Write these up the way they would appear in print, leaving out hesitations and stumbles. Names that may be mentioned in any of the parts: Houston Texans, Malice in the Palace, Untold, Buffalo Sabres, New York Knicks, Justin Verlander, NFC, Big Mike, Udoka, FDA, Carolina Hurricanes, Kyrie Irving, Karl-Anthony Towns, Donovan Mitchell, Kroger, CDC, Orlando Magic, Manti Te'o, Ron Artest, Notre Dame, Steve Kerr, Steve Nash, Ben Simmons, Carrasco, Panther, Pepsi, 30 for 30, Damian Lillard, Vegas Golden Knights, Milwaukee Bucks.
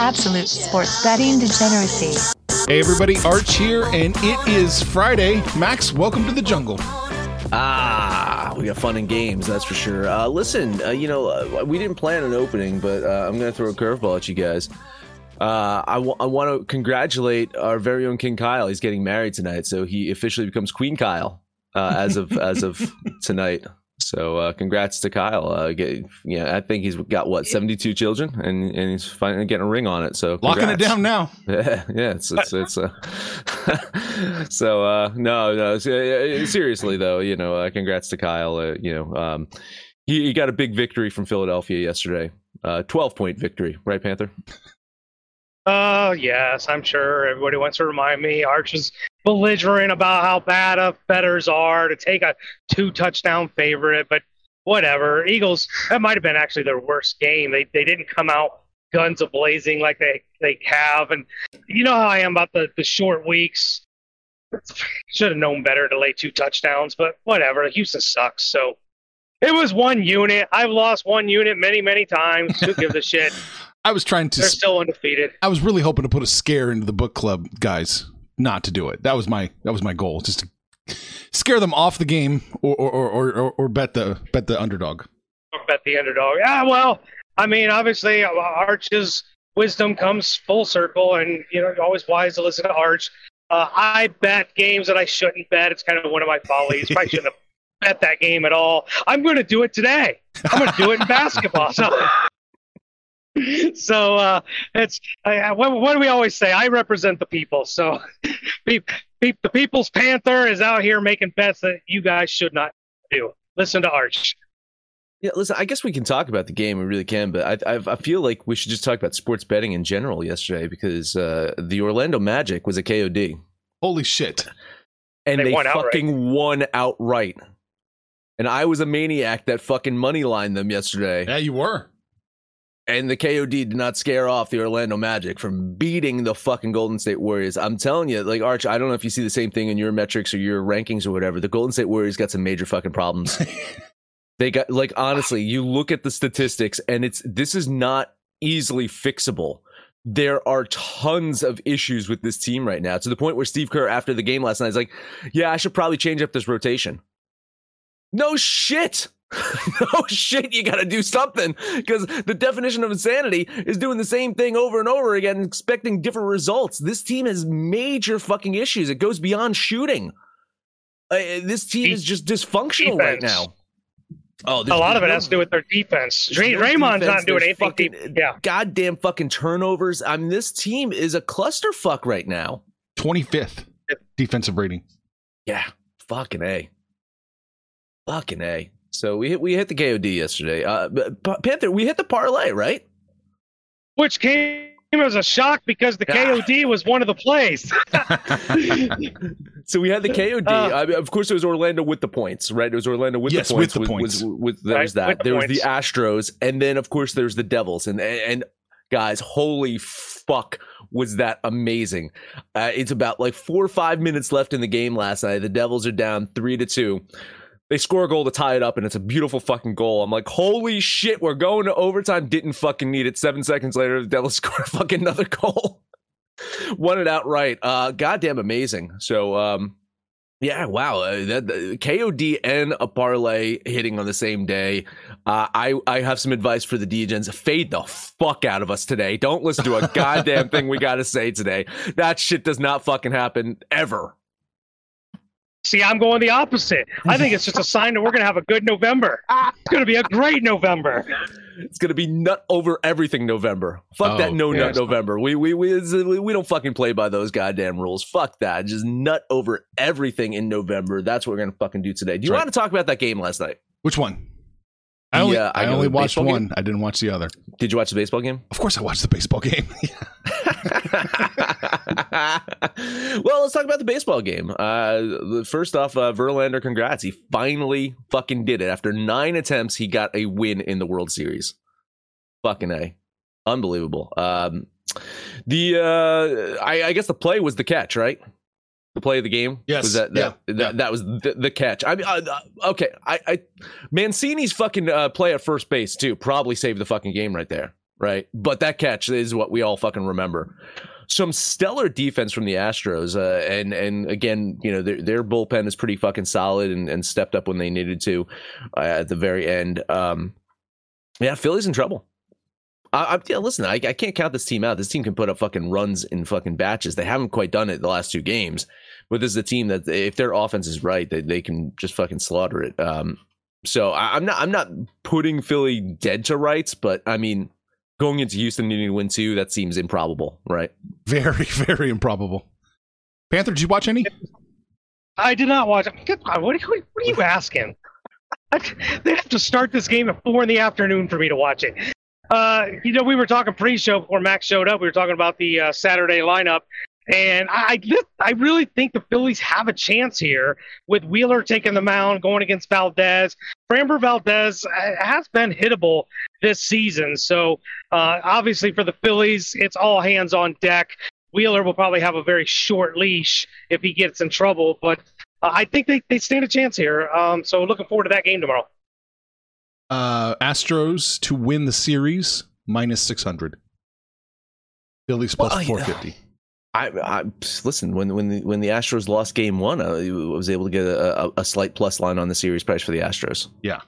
Absolute sports betting degeneracy. Hey everybody, Arch here, and it is Friday. Max, welcome to the jungle. We got fun and games, that's for sure. We didn't plan an opening, but I'm going to throw a curveball at you guys. I want to congratulate our very own King Kyle. He's getting married tonight, so he officially becomes Queen Kyle as of tonight. So congrats to Kyle. I think he's got, 72 children, and he's finally getting a ring on it. So congrats. Locking it down now. Yeah. No. Seriously though, congrats to Kyle. He got a big victory from Philadelphia yesterday. 12-point victory, right, Panther? Yes, I'm sure everybody wants to remind me. Arch is belligerent about how bad bettors are to take a 2-touchdown favorite, but whatever. Eagles, that might have been actually their worst game. They didn't come out guns a-blazing like they have. And you know how I am about the short weeks. Should have known better to lay 2 touchdowns, but whatever. Houston sucks, so it was one unit. I've lost one unit many, many times. Who gives a shit? I was trying to. They're still undefeated. I was really hoping to put a scare into the book club guys, not to do it. That was my goal, just to scare them off the game or bet the underdog. Or bet the underdog. Yeah, well, obviously Arch's wisdom comes full circle, and always wise to listen to Arch. I bet games that I shouldn't bet. It's kind of one of my follies. I shouldn't have bet that game at all. I'm going to do it today. I'm going to do it in basketball. So what do we always say? I represent the people. So the People's Panther is out here making bets that you guys should not do. Listen to Arch. Yeah, listen, I guess we can talk about the game. We really can. But I feel like we should just talk about sports betting in general yesterday, because the Orlando Magic was a KOD. Holy shit. And they won outright. And I was a maniac that fucking moneylined them yesterday. Yeah, you were. And the KOD did not scare off the Orlando Magic from beating the fucking Golden State Warriors. I'm telling you, like, Arch, I don't know if you see the same thing in your metrics or your rankings or whatever. The Golden State Warriors got some major fucking problems. They got, like, honestly, you look at the statistics and this is not easily fixable. There are tons of issues with this team right now, to the point where Steve Kerr after the game last night is like, yeah, I should probably change up this rotation. No shit. No shit, you gotta do something, because the definition of insanity is doing the same thing over and over again and expecting different results. This team has major fucking issues. It goes beyond shooting. This team is just dysfunctional right now. A lot of it has to do with their defense. Draymond's not doing anything. Goddamn fucking turnovers. This team is a clusterfuck right now. 25th defensive rating. Yeah, fucking A. Fucking A. So we hit the KOD yesterday. Panther, we hit the parlay, right? Which came It was a shock because the KOD was one of the plays. So we had the KOD. Of course, it was Orlando with the points, right? It was Orlando with the points. Yes, with the points. There was the Astros, and then of course there's the Devils. And guys, holy fuck, was that amazing! It's about like 4 or 5 minutes left in the game last night. The Devils are down 3-2. They score a goal to tie it up, and it's a beautiful fucking goal. I'm like, holy shit, we're going to overtime. Didn't fucking need it. 7 seconds later, the Devils score fucking another goal. Won it outright. Goddamn amazing. So, yeah, wow. KOD and a parlay hitting on the same day. I have some advice for the DJs. Fade the fuck out of us today. Don't listen to a goddamn thing we got to say today. That shit does not fucking happen ever. See, I'm going the opposite. I think it's just a sign that we're going to have a good November. It's going to be a great November. It's going to be nut over everything November. Fuck that nut November. We don't fucking play by those goddamn rules. Fuck that. Just nut over everything in November. That's what we're going to fucking do today. Do you want to talk about that game last night? Which one? I only watched one. Game? I didn't watch the other. Did you watch the baseball game? Of course I watched the baseball game. Well, let's talk about the baseball game. First off, Verlander, congrats. He finally fucking did it. After 9 attempts, he got a win in the World Series. Fucking A. Unbelievable. I guess the play was the catch, right? The play of the game? Yes. Was that was the catch. I mean, okay. Mancini's fucking play at first base, too, probably saved the fucking game right there, right? But that catch is what we all fucking remember. Some stellar defense from the Astros, and again, you know, their bullpen is pretty fucking solid and stepped up when they needed to at the very end. Philly's in trouble. I can't count this team out. This team can put up fucking runs in fucking batches. They haven't quite done it the last 2 games, but this is a team that if their offense is right, they can just fucking slaughter it. So I'm not putting Philly dead to rights, but I mean, going into Houston needing to win 2, that seems improbable, right? Very, very improbable. Panther, did you watch any? I did not watch. What are you asking? They have to start this game at 4 p.m. for me to watch it. We were talking pre-show before Max showed up. We were talking about the Saturday lineup, and I really think the Phillies have a chance here with Wheeler taking the mound, going against Valdez. Framber Valdez has been hittable this season. So obviously for the Phillies, it's all hands on deck. Wheeler will probably have a very short leash if he gets in trouble, but I think they stand a chance here. So looking forward to that game tomorrow. Astros to win the series -600. Phillies +450. I listen, when the Astros lost game 1, I was able to get a slight plus line on the series price for the Astros. Yeah.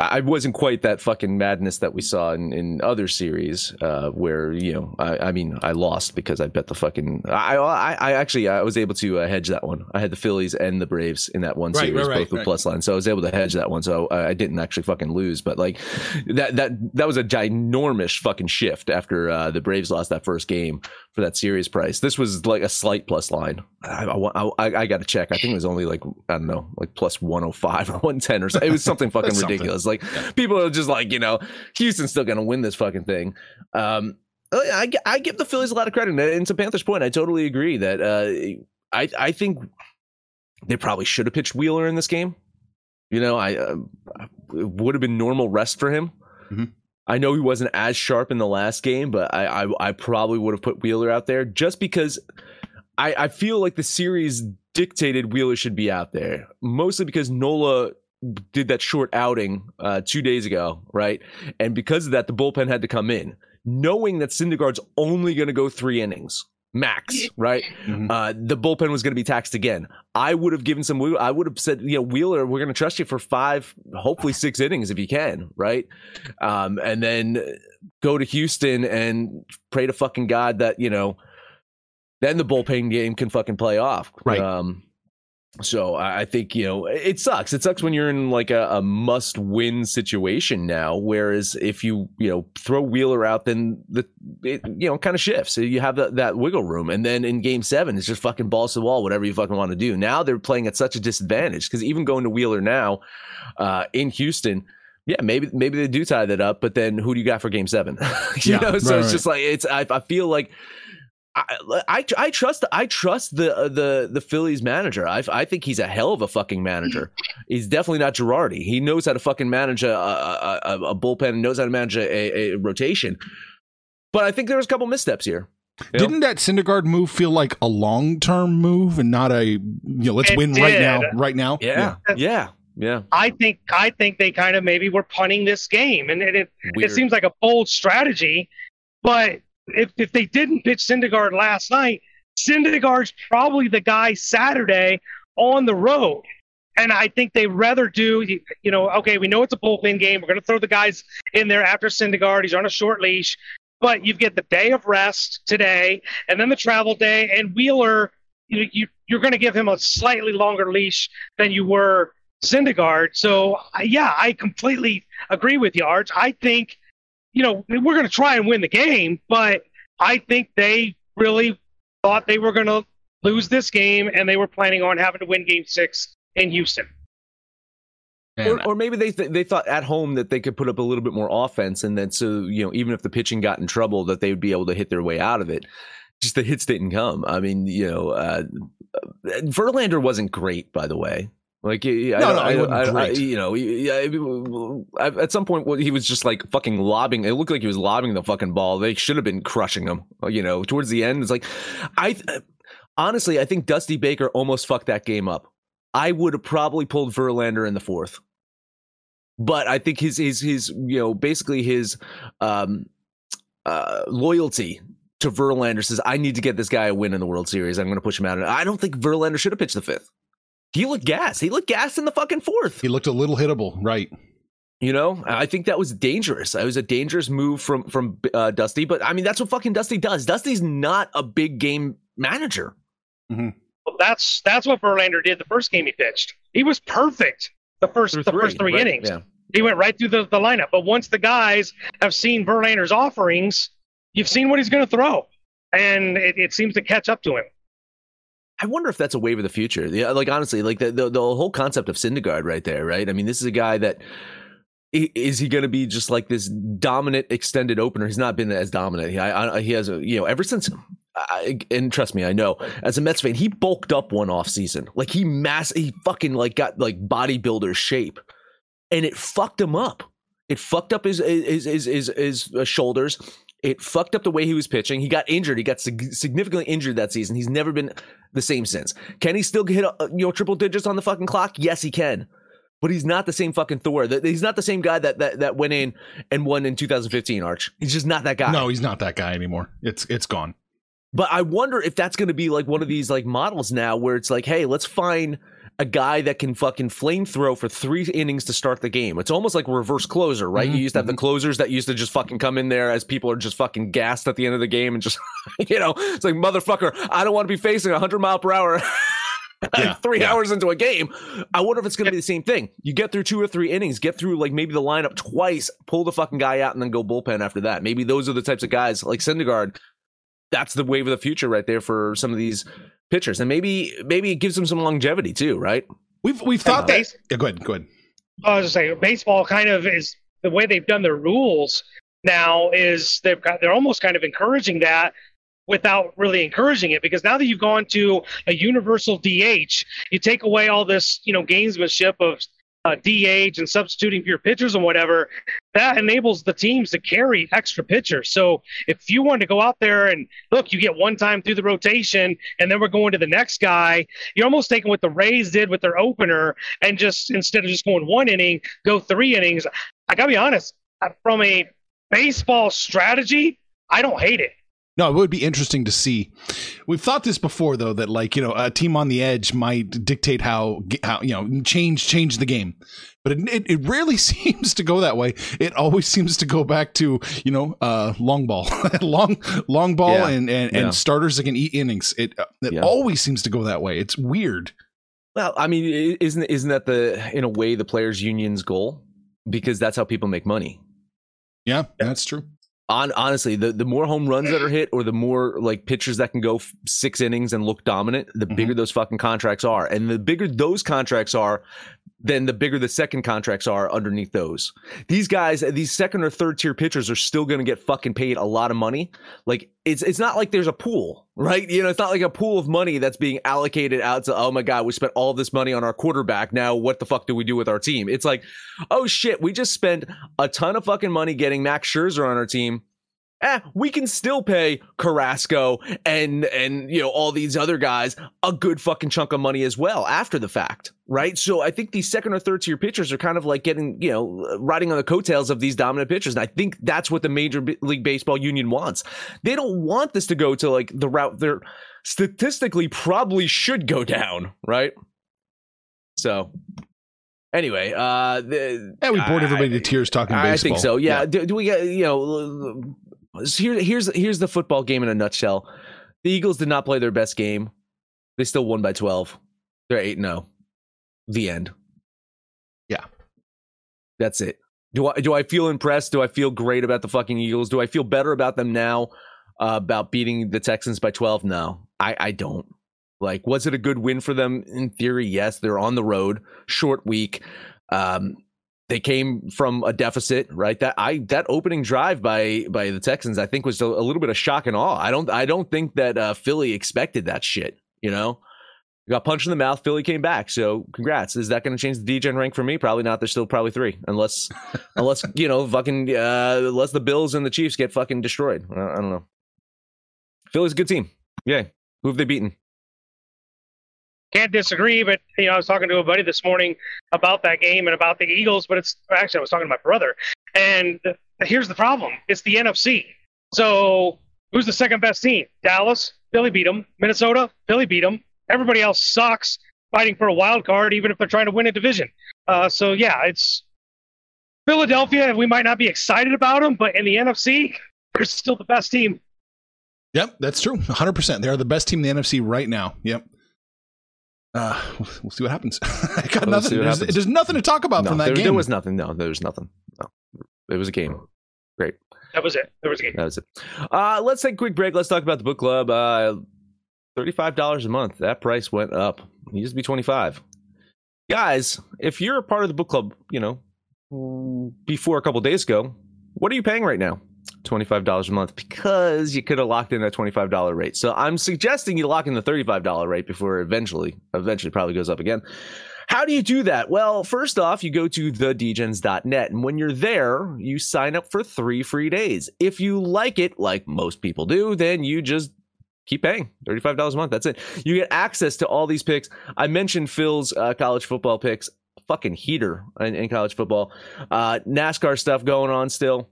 I wasn't quite that fucking madness that we saw in other series where, you know, I mean, I lost because I bet the fucking I was able to hedge that one. I had the Phillies and the Braves in that one series, both with plus lines. So I was able to hedge that one. So I didn't actually fucking lose. But like that was a ginormous fucking shift after the Braves lost that first game for that series price. This was like a slight plus line. I got to check. I think it was only like, I don't know, like +105 or 110 or something. It was something fucking ridiculous. Like people are just like, you know, Houston's still gonna win this fucking thing. I give the Phillies a lot of credit, and to Panther's point, I totally agree that I think they probably should have pitched Wheeler in this game. You know, it would have been normal rest for him. Mm-hmm. I know he wasn't as sharp in the last game, but I probably would have put Wheeler out there just because I feel like the series dictated Wheeler should be out there, mostly because Nola did that short outing 2 days ago, right? And because of that, the bullpen had to come in, knowing that Syndergaard's only going to go 3 innings max, right? Mm-hmm. The bullpen was going to be taxed again. I would have given some. I would have said, you know, Wheeler, we're going to trust you for 5, hopefully 6 innings if you can, right? And then go to Houston and pray to fucking God that, you know, then the bullpen game can fucking play off, right? So I think, you know, it sucks. It sucks when you're in like a must-win situation now. Whereas if you throw Wheeler out, then it kind of shifts. So you have that wiggle room, and then in Game 7, it's just fucking balls to the wall, whatever you fucking want to do. Now they're playing at such a disadvantage because even going to Wheeler now in Houston Yeah, maybe they do tie that up, but then who do you got for Game 7? It's just like it's. I feel like I trust the Phillies manager. I think he's a hell of a fucking manager. He's definitely not Girardi. He knows how to fucking manage a bullpen. Knows how to manage a rotation. But I think there was a couple missteps here. Didn't that Syndergaard move feel like a long term move and not a let's win right now? Yeah. Yeah, I think they kind of maybe were punting this game, and it seems like a bold strategy. But if they didn't pitch Syndergaard last night, Syndergaard's probably the guy Saturday on the road, and I think they rather do. We know it's a bullpen game. We're going to throw the guys in there after Syndergaard. He's on a short leash, but you get the day of rest today, and then the travel day, and Wheeler, you're going to give him a slightly longer leash than you were Syndergaard. So, yeah, I completely agree with you, Arch. I think, we're going to try and win the game, but I think they really thought they were going to lose this game, and they were planning on having to win Game 6 in Houston. Or maybe they thought at home that they could put up a little bit more offense, and then so, even if the pitching got in trouble, that they would be able to hit their way out of it. Just the hits didn't come. I mean, Verlander wasn't great, by the way. Like, at some point he was just like fucking lobbing. It looked like he was lobbing the fucking ball. They should have been crushing him, towards the end. It's like, honestly, I think Dusty Baker almost fucked that game up. I would have probably pulled Verlander in the fourth, but I think his loyalty to Verlander says, I need to get this guy a win in the World Series. I'm going to push him out. And I don't think Verlander should have pitched the fifth. He looked gassed. He looked gassed in the fucking fourth. He looked a little hittable, right? I think that was dangerous. It was a dangerous move from Dusty, but I mean, that's what fucking Dusty does. Dusty's not a big game manager. Mm-hmm. Well, that's what Verlander did the first game he pitched. He was perfect the first three innings. Yeah. He went right through the lineup. But once the guys have seen Verlander's offerings, you've seen what he's going to throw, and it seems to catch up to him. I wonder if that's a wave of the future. Yeah, like honestly, like the whole concept of Syndergaard right there, right? I mean, this is a guy that is he going to be just like this dominant extended opener? He's not been as dominant. He has ever since. And trust me, I know as a Mets fan, he bulked up one off season. Like he fucking like got like bodybuilder shape, and it fucked him up. It fucked up his shoulders. It fucked up the way he was pitching. He got injured. He got significantly injured that season. He's never been the same since. Can he still hit triple digits on the fucking clock? Yes, he can. But he's not the same fucking Thor. He's not the same guy that went in and won in 2015, Arch. He's just not that guy. No, he's not that guy anymore. It's gone. But I wonder if that's going to be like one of these like models now where it's like, hey, let's find a guy that can fucking flamethrow for 3 innings to start the game. It's almost like reverse closer, right? Mm-hmm. You used to have the closers that used to just fucking come in there as people are just fucking gassed at the end of the game and just, it's like, motherfucker, I don't want to be facing 100 mph hours into a game. I wonder if it's going to be the same thing. You get through 2 or 3 innings, get through like maybe the lineup twice, pull the fucking guy out, and then go bullpen after that. Maybe those are the types of guys like Syndergaard. That's the wave of the future right there for some of these pitchers, and maybe it gives them some longevity too, right? We've thought that. Yeah, go ahead. I was just saying, baseball kind of is the way they've done their rules now is they're almost kind of encouraging that without really encouraging it, because now that you've gone to a universal DH, you take away all this gamesmanship of DH and substituting for your pitchers and whatever. That enables the teams to carry extra pitchers. So if you want to go out there and look, you get one time through the rotation and then we're going to the next guy, you're almost taking what the Rays did with their opener and just instead of just going 1 inning, go 3 innings. I gotta be honest, from a baseball strategy, I don't hate it. No, it would be interesting to see. We've thought this before, though, that like a team on the edge might dictate how change the game, but it rarely seems to go that way. It always seems to go back to long ball, long ball, and starters that can eat innings. It always seems to go that way. It's weird. Well, I mean, isn't that in a way the players' union's goal, because that's how people make money. Yeah, that's true. Honestly, the more home runs that are hit or the more like pitchers that can go 6 innings and look dominant, the bigger those fucking contracts are. And the bigger those contracts are, then the bigger the second contracts are underneath those. These guys, these second or third tier pitchers are still going to get fucking paid a lot of money. Like it's not like there's a pool, right? You know, it's not like a pool of money that's being allocated out to, oh my God, we spent all this money on our quarterback. Now what the fuck do we do with our team? It's like, oh shit, we just spent a ton of fucking money getting Max Scherzer on our team. We can still pay Carrasco and you know all these other guys a good fucking chunk of money as well after the fact, right? So I think these second or third tier pitchers are kind of like getting, you know, riding on the coattails of these dominant pitchers, and I think that's what the Major League Baseball union wants. They don't want this to go to like the route they're statistically probably should go down, right? So. Anyway, we bored everybody to tears talking baseball. I think so. Yeah. Do we get, you know, here's the football game in a nutshell. The Eagles did not play their best game. They still won by 12. They're 8-0. The end. Yeah. That's it. Do I feel impressed? Do I feel great about the fucking Eagles? Do I feel better about them now about beating the Texans by 12? No, I don't. Like, was it a good win for them? In theory, yes. They're on the road, short week. They came from a deficit, right? That opening drive by the Texans, I think, was a little bit of shock and awe. I don't think that Philly expected that shit. You know, got punched in the mouth. Philly came back. So, congrats. Is that going to change the DGen rank for me? Probably not. They're still probably 3, unless you know, fucking unless the Bills and the Chiefs get fucking destroyed. I don't know. Philly's a good team. Yay. Who have they beaten? Can't disagree, but you know, I was talking to a buddy this morning about that game and about the Eagles, but it's actually I was talking to my brother. And here's the problem. It's the NFC. So who's the second best team? Dallas, Philly beat them. Minnesota, Philly beat them. Everybody else sucks, fighting for a wild card, even if they're trying to win a division. So yeah, it's Philadelphia. We might not be excited about them, but in the NFC, they're still the best team. Yep, that's true. 100%. They are the best team in the NFC right now. Yep. We'll see what happens. I got nothing. There's nothing to talk about from that game. There was nothing. No, there was nothing. No, it was a game. Great. That was it. There was a game. That was it. Let's take a quick break. Let's talk about the book club. $35 a month. That price went up. It used to be $25. Guys, if you're a part of the book club, you know, before a couple days ago, what are you paying right now? $25 a month, because you could have locked in a $25 rate. So I'm suggesting you lock in the $35 rate before eventually probably goes up again. How do you do that? Well, first off, you go to thedgens.net, and when you're there, you sign up for 3 free days. If you like it, like most people do, then you just keep paying $35 a month. That's it. You get access to all these picks. I mentioned Phil's college football picks, fucking heater in college football, NASCAR stuff going on still.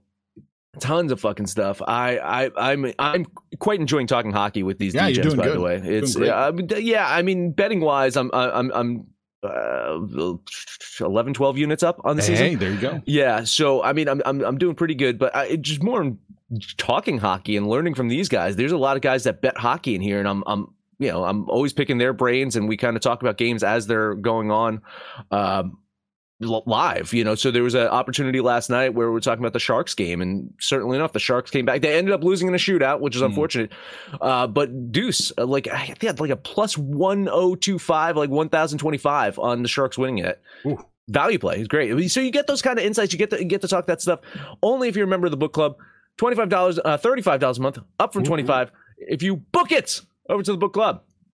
Tons of fucking stuff. I'm quite enjoying talking hockey with these DJs, by the way. It's I mean betting wise, I'm 11, 12 units up on the season. Hey, there you go. Yeah, so I mean I'm doing pretty good, but just more talking hockey and learning from these guys. There's a lot of guys that bet hockey in here, and I'm always picking their brains, and we kind of talk about games as they're going on. Live, you know, so there was an opportunity last night where we're talking about the Sharks game, and certainly enough, the Sharks came back. They ended up losing in a shootout, which is unfortunate. But Deuce, like I think had like a plus 1025, like 1025 on the Sharks winning it. Ooh. Value play is great. So you get those kind of insights. You get to talk that stuff only if you're a member of the book club. $35 a month, up from $25. If you book it over to the book club.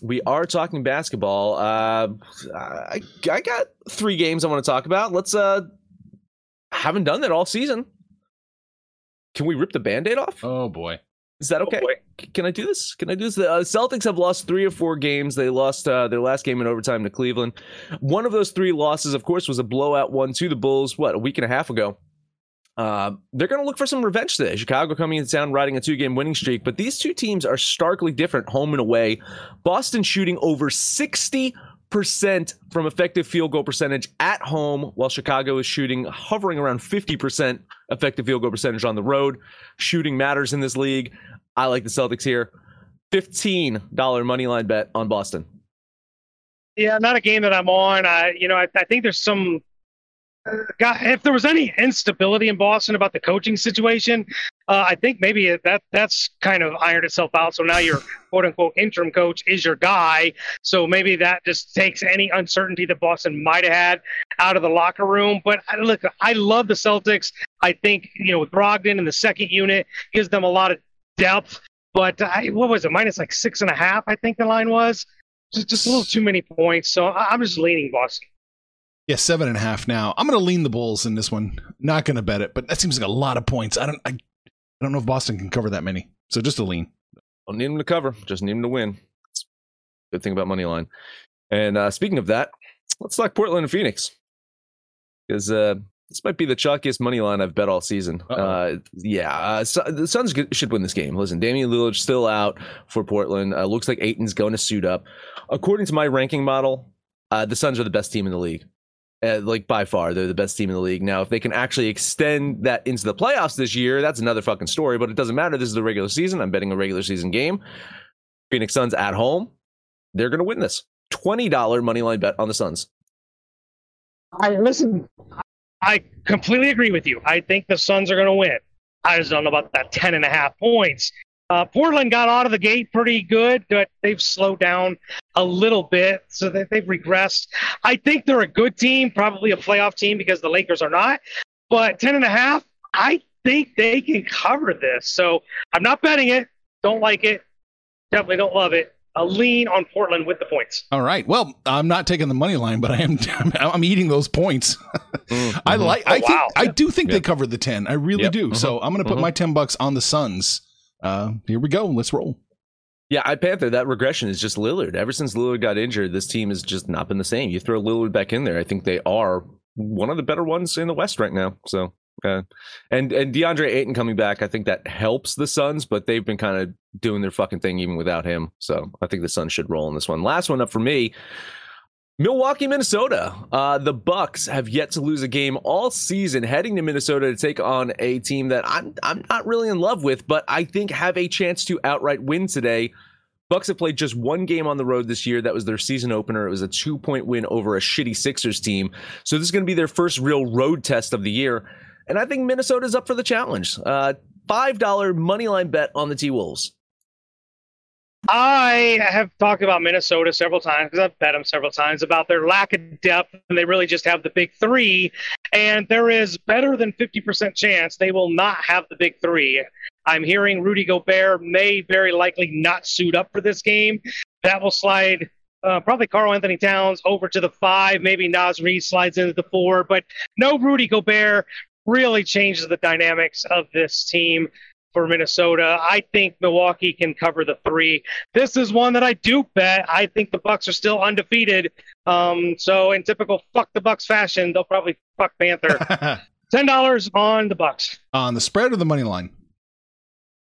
We are talking basketball. I got three games I want to talk about. Haven't done that all season. Can we rip the Band-Aid off? Oh, boy. Is that okay? Oh, can I do this? The Celtics have lost 3 or 4 games. They lost their last game in overtime to Cleveland. One of those 3 losses, of course, was a blowout one to the Bulls, a week and a half ago. They're going to look for some revenge today. Chicago coming into town, riding a 2-game winning streak. But these two teams are starkly different home and away. Boston shooting over 60% from effective field goal percentage at home, while Chicago is shooting hovering around 50% effective field goal percentage on the road. Shooting matters in this league. I like the Celtics here. $15 money line bet on Boston. Yeah, not a game that I'm on. I think there's some... God, if there was any instability in Boston about the coaching situation, I think maybe that's kind of ironed itself out. So now your quote-unquote interim coach is your guy. So maybe that just takes any uncertainty that Boston might have had out of the locker room. But look, I love the Celtics. I think, with Brogdon in the second unit, gives them a lot of depth. But what was it, minus like 6.5, I think the line was? Just a little too many points. So I'm just leaning Boston. Yeah, 7.5 now. I'm going to lean the Bulls in this one. Not going to bet it, but that seems like a lot of points. I don't know if Boston can cover that many. So just a lean. Don't need them to cover. Just need them to win. That's a good thing about money line. And speaking of that, let's talk Portland and Phoenix, because this might be the chalkiest money line I've bet all season. So the Suns should win this game. Listen, Damian Lillard still out for Portland. Looks like Ayton's going to suit up. According to my ranking model, the Suns are the best team in the league. By far, they're the best team in the league. Now, if they can actually extend that into the playoffs this year, that's another fucking story, but it doesn't matter. This is the regular season. I'm betting a regular season game. Phoenix Suns at home. They're going to win this. $20 money line bet on the Suns. I completely agree with you. I think the Suns are going to win. I just don't know about that 10.5 points. Portland got out of the gate pretty good, but they've slowed down a little bit, so they've regressed. I think they're a good team, probably a playoff team because the Lakers are not. But 10.5, I think they can cover this. So I'm not betting it. Don't like it. Definitely don't love it. A lean on Portland with the points. All right. Well, I'm not taking the money line, but I'm eating those points. Mm-hmm. I do think they covered the 10. I really do. Mm-hmm. So I'm going to put my $10 on the Suns. Here we go. Let's roll. Yeah, Panther, that regression is just Lillard. Ever since Lillard got injured, this team has just not been the same. You throw Lillard back in there, I think they are one of the better ones in the West right now. So, and DeAndre Ayton coming back, I think that helps the Suns, but they've been kind of doing their fucking thing even without him. So I think the Suns should roll in this one. Last one up for me. Milwaukee, Minnesota. The Bucks have yet to lose a game all season, heading to Minnesota to take on a team that I'm not really in love with, but I think have a chance to outright win today. Bucks have played just one game on the road this year. That was their season opener. It was a 2-point win over a shitty Sixers team. So this is going to be their first real road test of the year. And I think Minnesota's up for the challenge. $5 money line bet on the T-Wolves. I have talked about Minnesota several times because I've bet them several times about their lack of depth, and they really just have the big three, and there is better than 50% chance they will not have the big three. I'm hearing Rudy Gobert may very likely not suit up for this game. That will slide probably Karl-Anthony Towns over to the 5. Maybe Naz Reid slides into the 4, but no Rudy Gobert really changes the dynamics of this team. for Minnesota. I think Milwaukee can cover the three. This is one that I do bet. I think the Bucks are still undefeated. So in typical fuck the Bucks fashion, they'll probably fuck Panther. $10 on the Bucks. On the spread or the money line?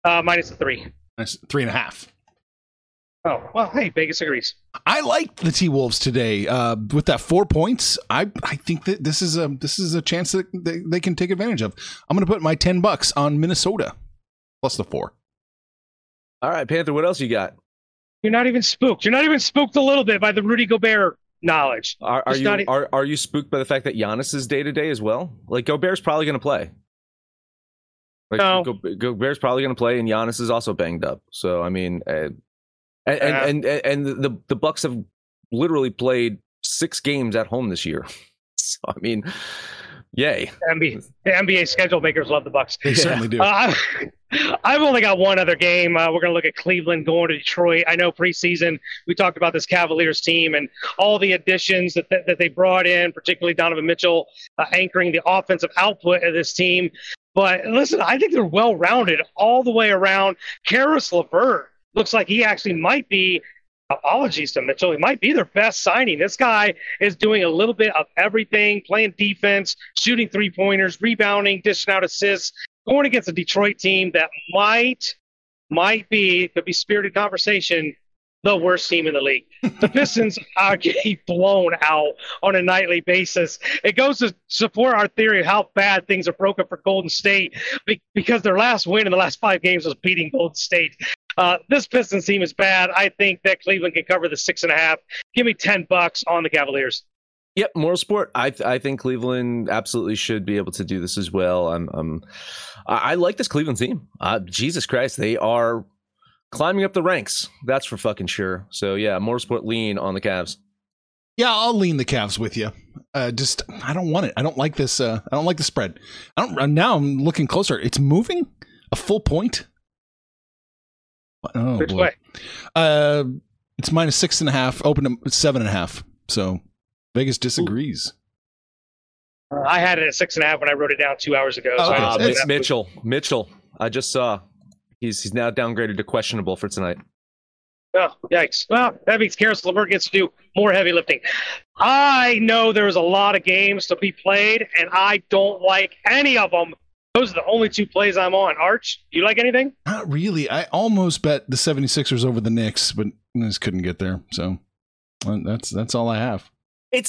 Minus the three. Minus 3.5. Oh, well, hey, Vegas agrees. I liked the T-Wolves today with that 4 points. I think that this is a chance that they can take advantage of. I'm going to put my $10 on Minnesota plus the 4. All right, Panther, what else you got? You're not even spooked. You're not even spooked a little bit by the Rudy Gobert knowledge. Are you spooked by the fact that Giannis is day to day as well? Like Gobert's probably going to play. Like, no. Gobert's probably going to play, and Giannis is also banged up. So I mean. And the Bucks have literally played 6 games at home this year. So, I mean, yay. The NBA schedule makers love the Bucks. They certainly do. I've only got one other game. We're going to look at Cleveland going to Detroit. I know preseason we talked about this Cavaliers team and all the additions that they brought in, particularly Donovan Mitchell anchoring the offensive output of this team. But listen, I think they're well-rounded all the way around. Karis LeVert looks like he actually might be, apologies to Mitchell, he might be their best signing. This guy is doing a little bit of everything, playing defense, shooting three-pointers, rebounding, dishing out assists, going against a Detroit team that might be, could be spirited conversation, the worst team in the league. The Pistons are getting blown out on a nightly basis. It goes to support our theory of how bad things are broken for Golden State because their last win in the last 5 games was beating Golden State. This Pistons team is bad. I think that Cleveland can cover the 6.5. Give me $10 on the Cavaliers. Yep, moral sport. I think Cleveland absolutely should be able to do this as well. I like this Cleveland team. Jesus Christ, they are climbing up the ranks. That's for fucking sure. So yeah, moral sport lean on the Cavs. Yeah, I'll lean the Cavs with you. Just I don't want it. I don't like this. I don't like the spread. I don't. Now I'm looking closer. It's moving a full point. Oh, which way? It's minus 6.5, open to 7.5. So Vegas disagrees. I had it at 6.5 when I wrote it down 2 hours ago. Oh, so okay. Mitchell. I just saw he's now downgraded to questionable for tonight. Oh, yikes. Well, that means Karis LeVert gets to do more heavy lifting. I know there's a lot of games to be played, and I don't like any of them. Those are the only 2 plays I'm on. Arch, do you like anything? Not really. I almost bet the 76ers over the Knicks, but just couldn't get there. So that's all I have. It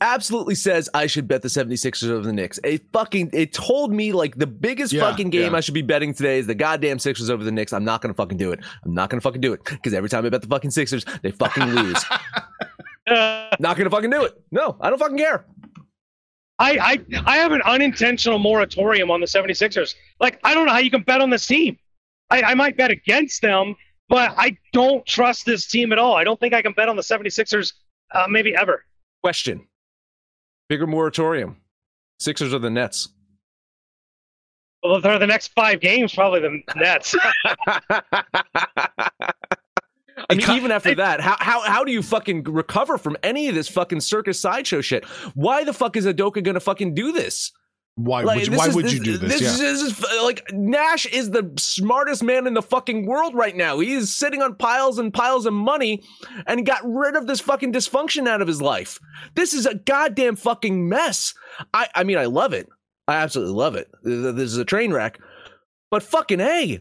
absolutely says I should bet the 76ers over the Knicks. It told me like the biggest fucking game I should be betting today is the goddamn Sixers over the Knicks. I'm not going to fucking do it. Because every time I bet the fucking Sixers, they fucking lose. Not going to fucking do it. No, I don't fucking care. I have an unintentional moratorium on the 76ers. Like, I don't know how you can bet on this team. I might bet against them, but I don't trust this team at all. I don't think I can bet on the 76ers maybe ever. Question. Bigger moratorium. Sixers or the Nets? Well, they're the next 5 games, probably the Nets. I mean, even after that, how do you fucking recover from any of this fucking circus sideshow shit? Why the fuck is Udoka going to fucking do this? Why would you do this? This is like Nash is the smartest man in the fucking world right now. He is sitting on piles and piles of money and got rid of this fucking dysfunction out of his life. This is a goddamn fucking mess. I mean, I love it. I absolutely love it. This is a train wreck. But fucking A,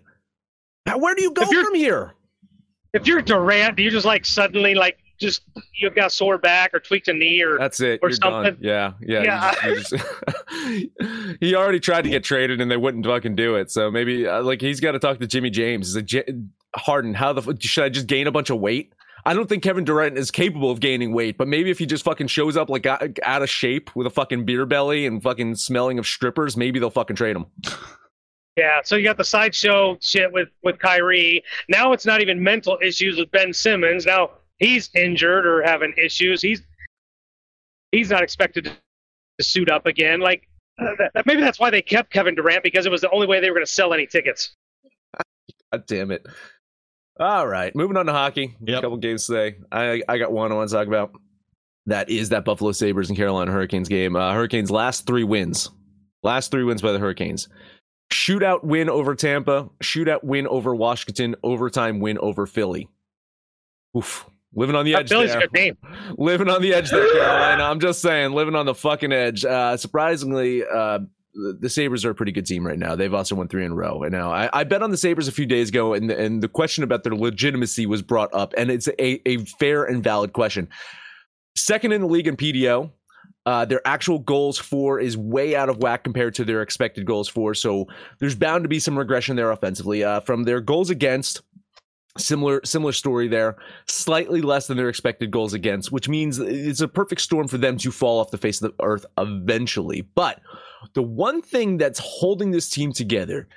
where do you go from here? If you're Durant, do you just suddenly you've got sore back or tweaked a knee or that's it, or you're something? Done. Yeah. You just he already tried to get traded and they wouldn't fucking do it. So maybe he's got to talk to Jimmy James. He's like, Harden, how the should I just gain a bunch of weight? I don't think Kevin Durant is capable of gaining weight, but maybe if he just fucking shows up like out of shape with a fucking beer belly and fucking smelling of strippers, maybe they'll fucking trade him. Yeah, so you got the sideshow shit with Kyrie. Now it's not even mental issues with Ben Simmons. Now he's injured or having issues. He's not expected to suit up again. Like maybe that's why they kept Kevin Durant, because it was the only way they were going to sell any tickets. God damn it! All right, moving on to hockey. Yep. A couple games today. I got one I want to talk about. That is that Buffalo Sabres and Carolina Hurricanes game. Hurricanes last 3 wins by the Hurricanes. Shootout win over Tampa, shootout win over Washington, overtime win over Philly. Oof. Living on the edge there. Philly's a good name. Living on the edge there, Carolina. I'm just saying, living on the fucking edge. Surprisingly, the Sabres are a pretty good team right now. They've also won 3 in a row. And now I bet on the Sabres a few days ago, and the question about their legitimacy was brought up, and it's a fair and valid question. Second in the league in PDO. Their actual goals for is way out of whack compared to their expected goals for, so there's bound to be some regression there offensively. From their goals against, similar story there, slightly less than their expected goals against, which means it's a perfect storm for them to fall off the face of the earth eventually. But the one thing that's holding this team together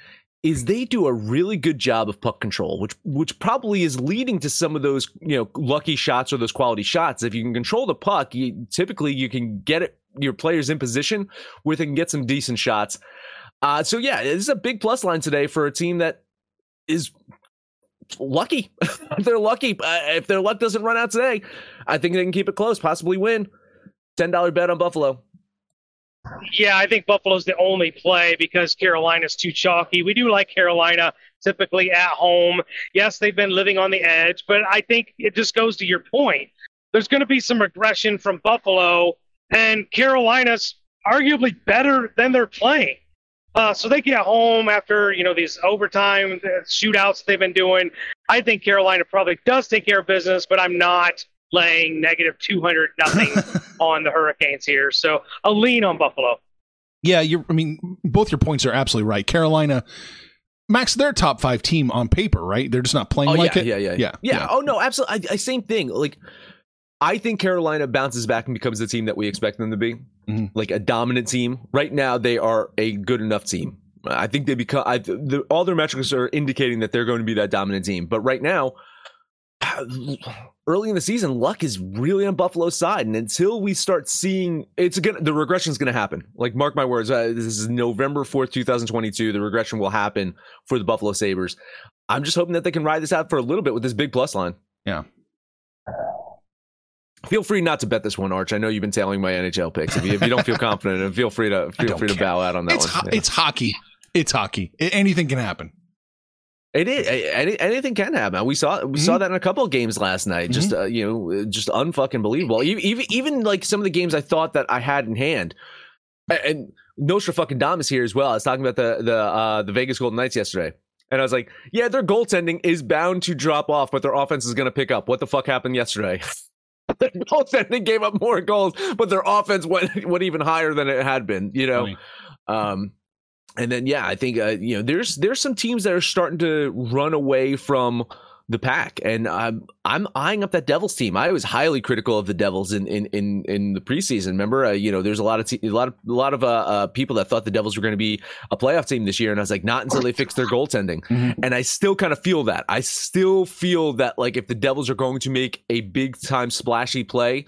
is they do a really good job of puck control, which probably is leading to some of those, lucky shots or those quality shots. If you can control the puck, you can get it, your players in position where they can get some decent shots. So yeah, this is a big plus line today for a team that is lucky. They're lucky. If their luck doesn't run out today, I think they can keep it close, possibly win. $10 bet on Buffalo. Yeah, I think Buffalo's the only play because Carolina's too chalky. We do like Carolina typically at home. Yes, they've been living on the edge, but I think it just goes to your point. There's going to be some regression from Buffalo, and Carolina's arguably better than they're playing. So they get home after, these overtime shootouts they've been doing. I think Carolina probably does take care of business, but I'm not laying -200 on the Hurricanes here. So a lean on Buffalo. Yeah, both your points are absolutely right. Carolina, Max, they're top 5 team on paper, right? They're just not playing it. Yeah. Oh, no, absolutely. Same thing. I think Carolina bounces back and becomes the team that we expect them to be, like a dominant team. Right now, they are a good enough team. I think they become all their metrics are indicating that they're going to be that dominant team. But right now, early in the season, luck is really on Buffalo's side, and until we start seeing the regression is going to happen. Like, mark my words, this is November 4th, 2022. The regression will happen for the Buffalo Sabres. I'm just hoping that they can ride this out for a little bit with this big plus line. Yeah. Feel free not to bet this one, Arch. I know you've been tailing my NHL picks. If you don't feel confident, feel free to bow out on that one. It's hockey. It's hockey. Anything can happen. It is. Anything can happen. We saw that in a couple of games last night. Mm-hmm. Just unfucking believable. Even like some of the games I thought that I had in hand, and Nostradamus here as well. I was talking about the Vegas Golden Knights yesterday, and I was like, yeah, their goaltending is bound to drop off, but their offense is going to pick up. What the fuck happened yesterday? Their goaltending gave up more goals, but their offense went even higher than it had been. Right. And then, yeah, I think, there's some teams that are starting to run away from the pack. And I'm eyeing up that Devils team. I was highly critical of the Devils in the preseason. Remember, there's a lot of people that thought the Devils were going to be a playoff team this year. And I was like, not until they fix their goaltending. Mm-hmm. And I still kind of feel that. I still feel that, like, if the Devils are going to make a big time splashy play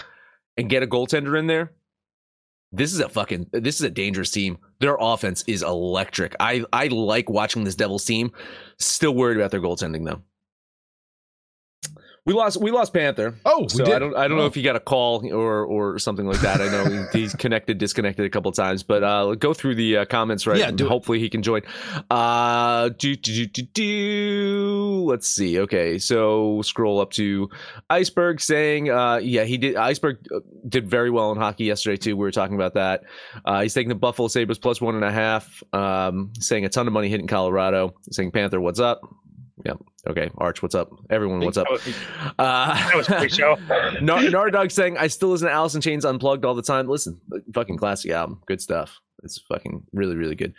and get a goaltender in there, this is a dangerous team. Their offense is electric. I like watching this Devils team. Still worried about their goaltending though. We lost Panther. Oh, so we did. I don't know if he got a call or something like that. I know he's connected, disconnected a couple of times, but go through the comments, right? Yeah, hopefully he can join. Let's see. Okay, so scroll up to Iceberg saying, he did. Iceberg did very well in hockey yesterday too. We were talking about that. He's taking the Buffalo Sabres plus 1.5. Saying a ton of money hitting Colorado. Saying Panther, what's up? Yeah. Okay. Arch, what's up? Everyone, what's up? That was a great show. Nardog saying, I still listen to Alice in Chains Unplugged all the time. Listen, fucking classic album. Good stuff. It's fucking really, really good.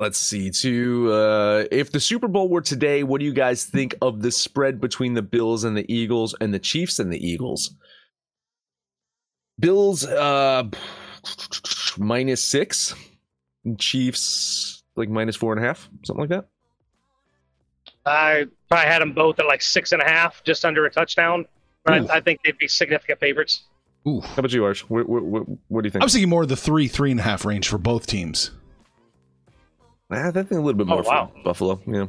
Let's see. If the Super Bowl were today, what do you guys think of the spread between the Bills and the Eagles and the Chiefs and the Eagles? Bills -6. Chiefs -4.5, something like that. I probably had them both at 6.5, just under a touchdown. But I think they'd be significant favorites. Ooh. How about you, Arch? What do you think? I was thinking more of the 3.5 range for both teams. I think a little bit more for Buffalo. Yeah.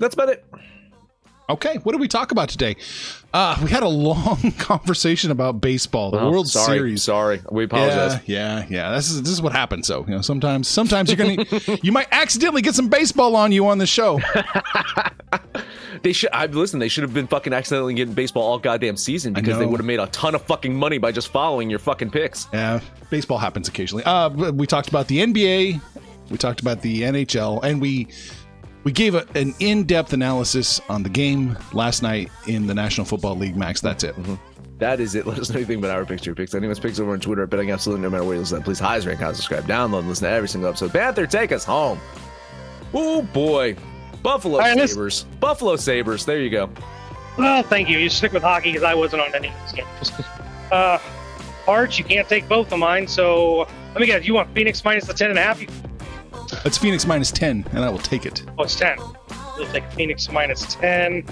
That's about it. Okay, what did we talk about today? We had a long conversation about baseball, the World Series. Sorry, we apologize. Yeah. This is what happens. So, sometimes you might accidentally get some baseball on you on the show. They should have been fucking accidentally getting baseball all goddamn season, because they would have made a ton of fucking money by just following your fucking picks. Yeah, baseball happens occasionally. We talked about the NBA, we talked about the NHL, and we gave an in-depth analysis on the game last night in the National Football League, Max. That's it. Mm-hmm. That is it. Let us know anything about our picks, your picks. Anyone's picks over on Twitter at Betting Absolutely, no matter where you listen. Please, highs, rank, highs, subscribe, download, and listen to every single episode. Panther, take us home. Oh, boy. Buffalo Sabres. There you go. Well, thank you. You stick with hockey because I wasn't on any of these games. Arch, you can't take both of mine. So, let me guess. You want Phoenix minus the 10.5? It's Phoenix minus 10, and I will take it. Oh, it's 10. We'll take Phoenix minus 10.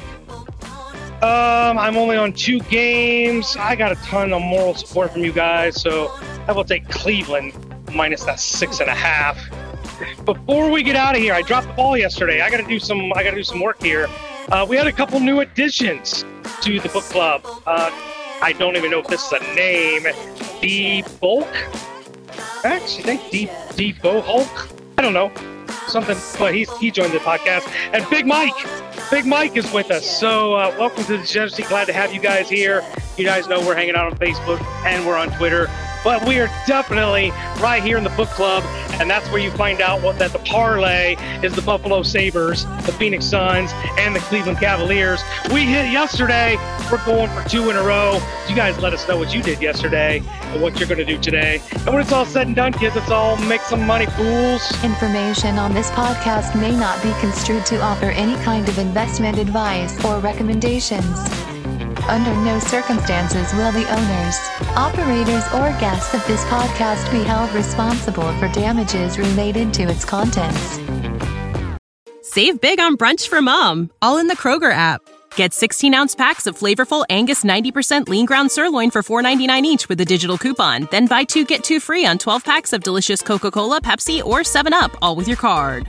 I'm only on 2 games. I got a ton of moral support from you guys, so I will take Cleveland minus that 6.5. Before we get out of here, I dropped the ball yesterday. I got to do some work here. We had a couple new additions to the book club. I don't even know if this is a name. The Bulk. Actually, I think Defoe Hulk. I don't know, something, but he joined the podcast. And Big Mike is with us. So welcome to the Degeneracy. Glad to have you guys here. You guys know we're hanging out on Facebook and we're on Twitter, but we are definitely right here in the book club. And that's where you find out that the parlay is the Buffalo Sabres, the Phoenix Suns, and the Cleveland Cavaliers. We hit yesterday. We're going for 2 in a row. You guys let us know what you did yesterday and what you're going to do today. And when it's all said and done, kids, let's all make some money, fools. Information on this podcast may not be construed to offer any kind of investment advice or recommendations. Under no circumstances will the owners, operators, or guests of this podcast be held responsible for damages related to its contents. Save big on brunch for Mom, all in the Kroger app. Get 16-ounce packs of flavorful Angus 90% lean ground sirloin for $4.99 each with a digital coupon. Then buy 2, get 2 free on 12 packs of delicious Coca-Cola, Pepsi, or 7-Up, all with your card.